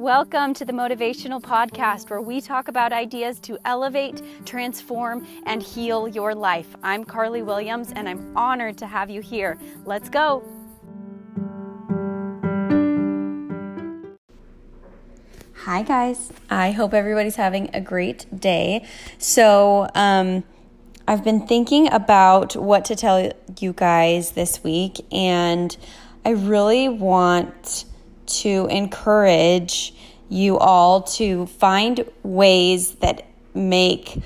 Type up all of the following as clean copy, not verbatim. Welcome to the Motivational Podcast, where we talk about ideas to elevate, transform, and heal your life. I'm Carly Williams, and I'm honored to have you here. Let's go. Hi, guys. I hope everybody's having a great day. So, I've been thinking about what to tell you guys this week, and I really want to encourage you all to find ways that make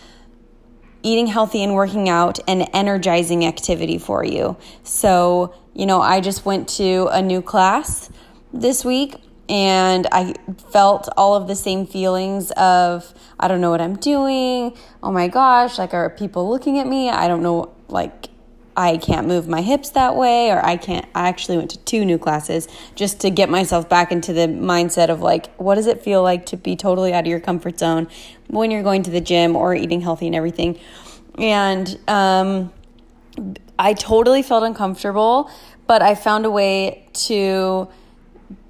eating healthy and working out an energizing activity for you. So, I just went to a new class this week, and I felt all of the same feelings of, I don't know what I'm doing. Oh my gosh, are people looking at me? I don't know, I can't move my hips that way, or I actually went to two new classes just to get myself back into the mindset of what does it feel like to be totally out of your comfort zone when you're going to the gym or eating healthy and everything. And I totally felt uncomfortable, but I found a way to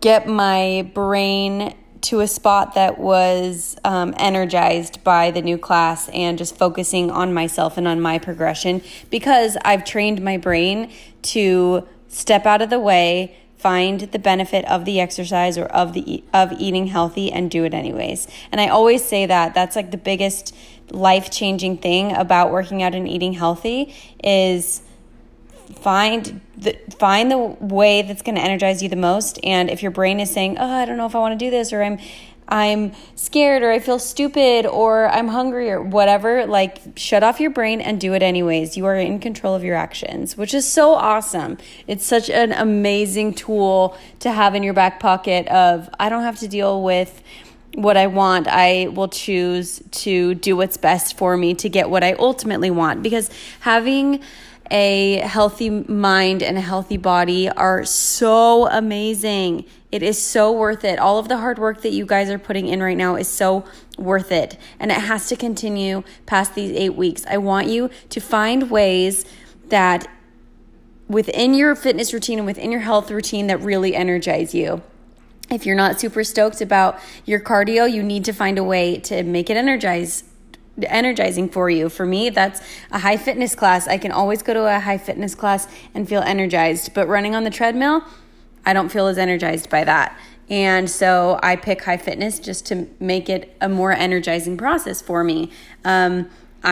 get my brain to a spot that was energized by the new class and just focusing on myself and on my progression, because I've trained my brain to step out of the way, find the benefit of the exercise or of eating healthy, and do it anyways. And I always say that's the biggest life-changing thing about working out and eating healthy is find the way that's going to energize you the most. And if your brain is saying, oh, I don't know if I want to do this, or I'm scared, or I feel stupid, or I'm hungry, or whatever, shut off your brain and do it anyways. You are in control of your actions, which is so awesome. It's such an amazing tool to have in your back pocket of, I don't have to deal with what I want. I will choose to do what's best for me to get what I ultimately want, because having a healthy mind and a healthy body are so amazing. It is so worth it. All of the hard work that you guys are putting in right now is so worth it. And it has to continue past these 8 weeks. I want you to find ways that within your fitness routine and within your health routine that really energize you. If you're not super stoked about your cardio, you need to find a way to make it energizing for you. For me, that's a high fitness class. I can always go to a high fitness class and feel energized, but running on the treadmill, I don't feel as energized by that. And so I pick high fitness just to make it a more energizing process for me. I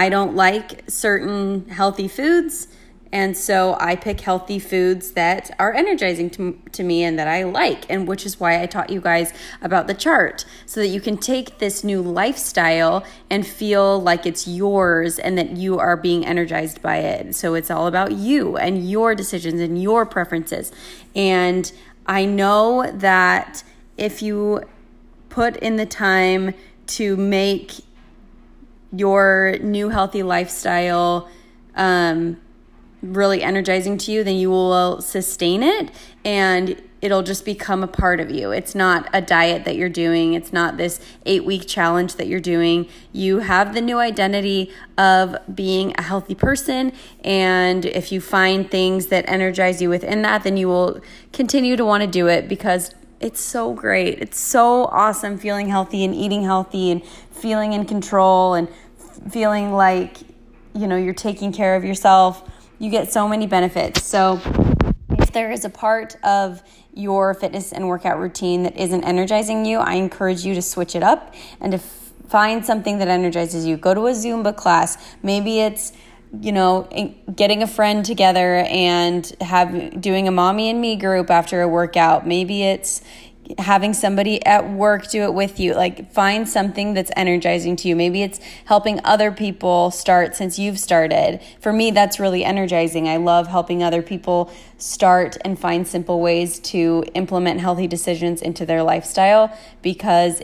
don't like certain healthy foods, and so I pick healthy foods that are energizing to me and that I like, and which is why I taught you guys about the chart, so that you can take this new lifestyle and feel like it's yours and that you are being energized by it. So it's all about you and your decisions and your preferences. And I know that if you put in the time to make your new healthy lifestyle really energizing to you, then you will sustain it and it'll just become a part of you. It's not a diet that you're doing. It's not this 8-week challenge that you're doing. You have the new identity of being a healthy person. And if you find things that energize you within that, then you will continue to want to do it, because it's so great. It's so awesome feeling healthy and eating healthy and feeling in control and feeling like, you're taking care of yourself. You get so many benefits. So if there is a part of your fitness and workout routine that isn't energizing you, I encourage you to switch it up and to find something that energizes you. Go to a Zumba class. Maybe it's, getting a friend together and doing a mommy and me group after a workout. Maybe it's having somebody at work do it with you. Find something that's energizing to you. Maybe it's helping other people start since you've started. For me, that's really energizing. I love helping other people start and find simple ways to implement healthy decisions into their lifestyle, because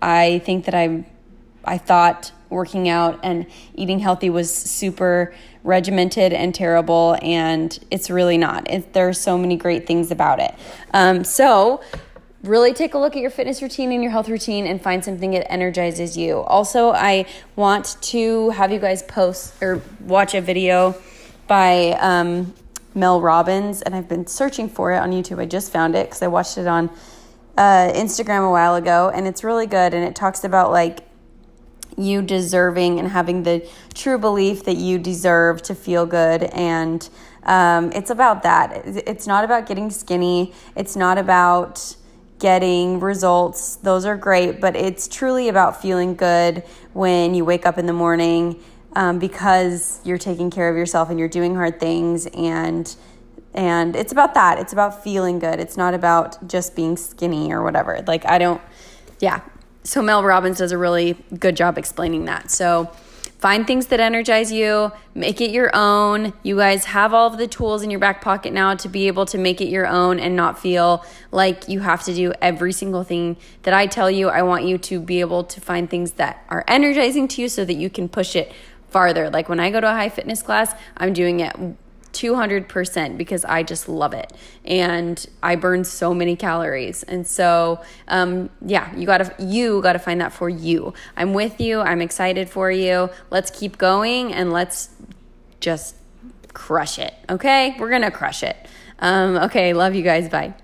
I think that I thought working out and eating healthy was super regimented and terrible, and it's really not. There are so many great things about it. So really take a look at your fitness routine and your health routine and find something that energizes you. Also, I want to have you guys post or watch a video by Mel Robbins, and I've been searching for it on YouTube. I just found it because I watched it on Instagram a while ago, and it's really good, and it talks about like you deserving and having the true belief that you deserve to feel good. And it's about that. It's not about getting skinny. It's not about getting results. Those are great, but it's truly about feeling good when you wake up in the morning, because you're taking care of yourself and you're doing hard things. And it's about that. It's about feeling good. It's not about just being skinny or whatever. Like, I don't, yeah. So Mel Robbins does a really good job explaining that. So find things that energize you, make it your own. You guys have all of the tools in your back pocket now to be able to make it your own and not feel like you have to do every single thing that I tell you. I want you to be able to find things that are energizing to you so that you can push it farther. Like when I go to a high fitness class, I'm doing it 200% because I just love it. And I burn so many calories. And so, yeah, you gotta find that for you. I'm with you. I'm excited for you. Let's keep going and let's just crush it. Okay. We're going to crush it. Okay. Love you guys. Bye.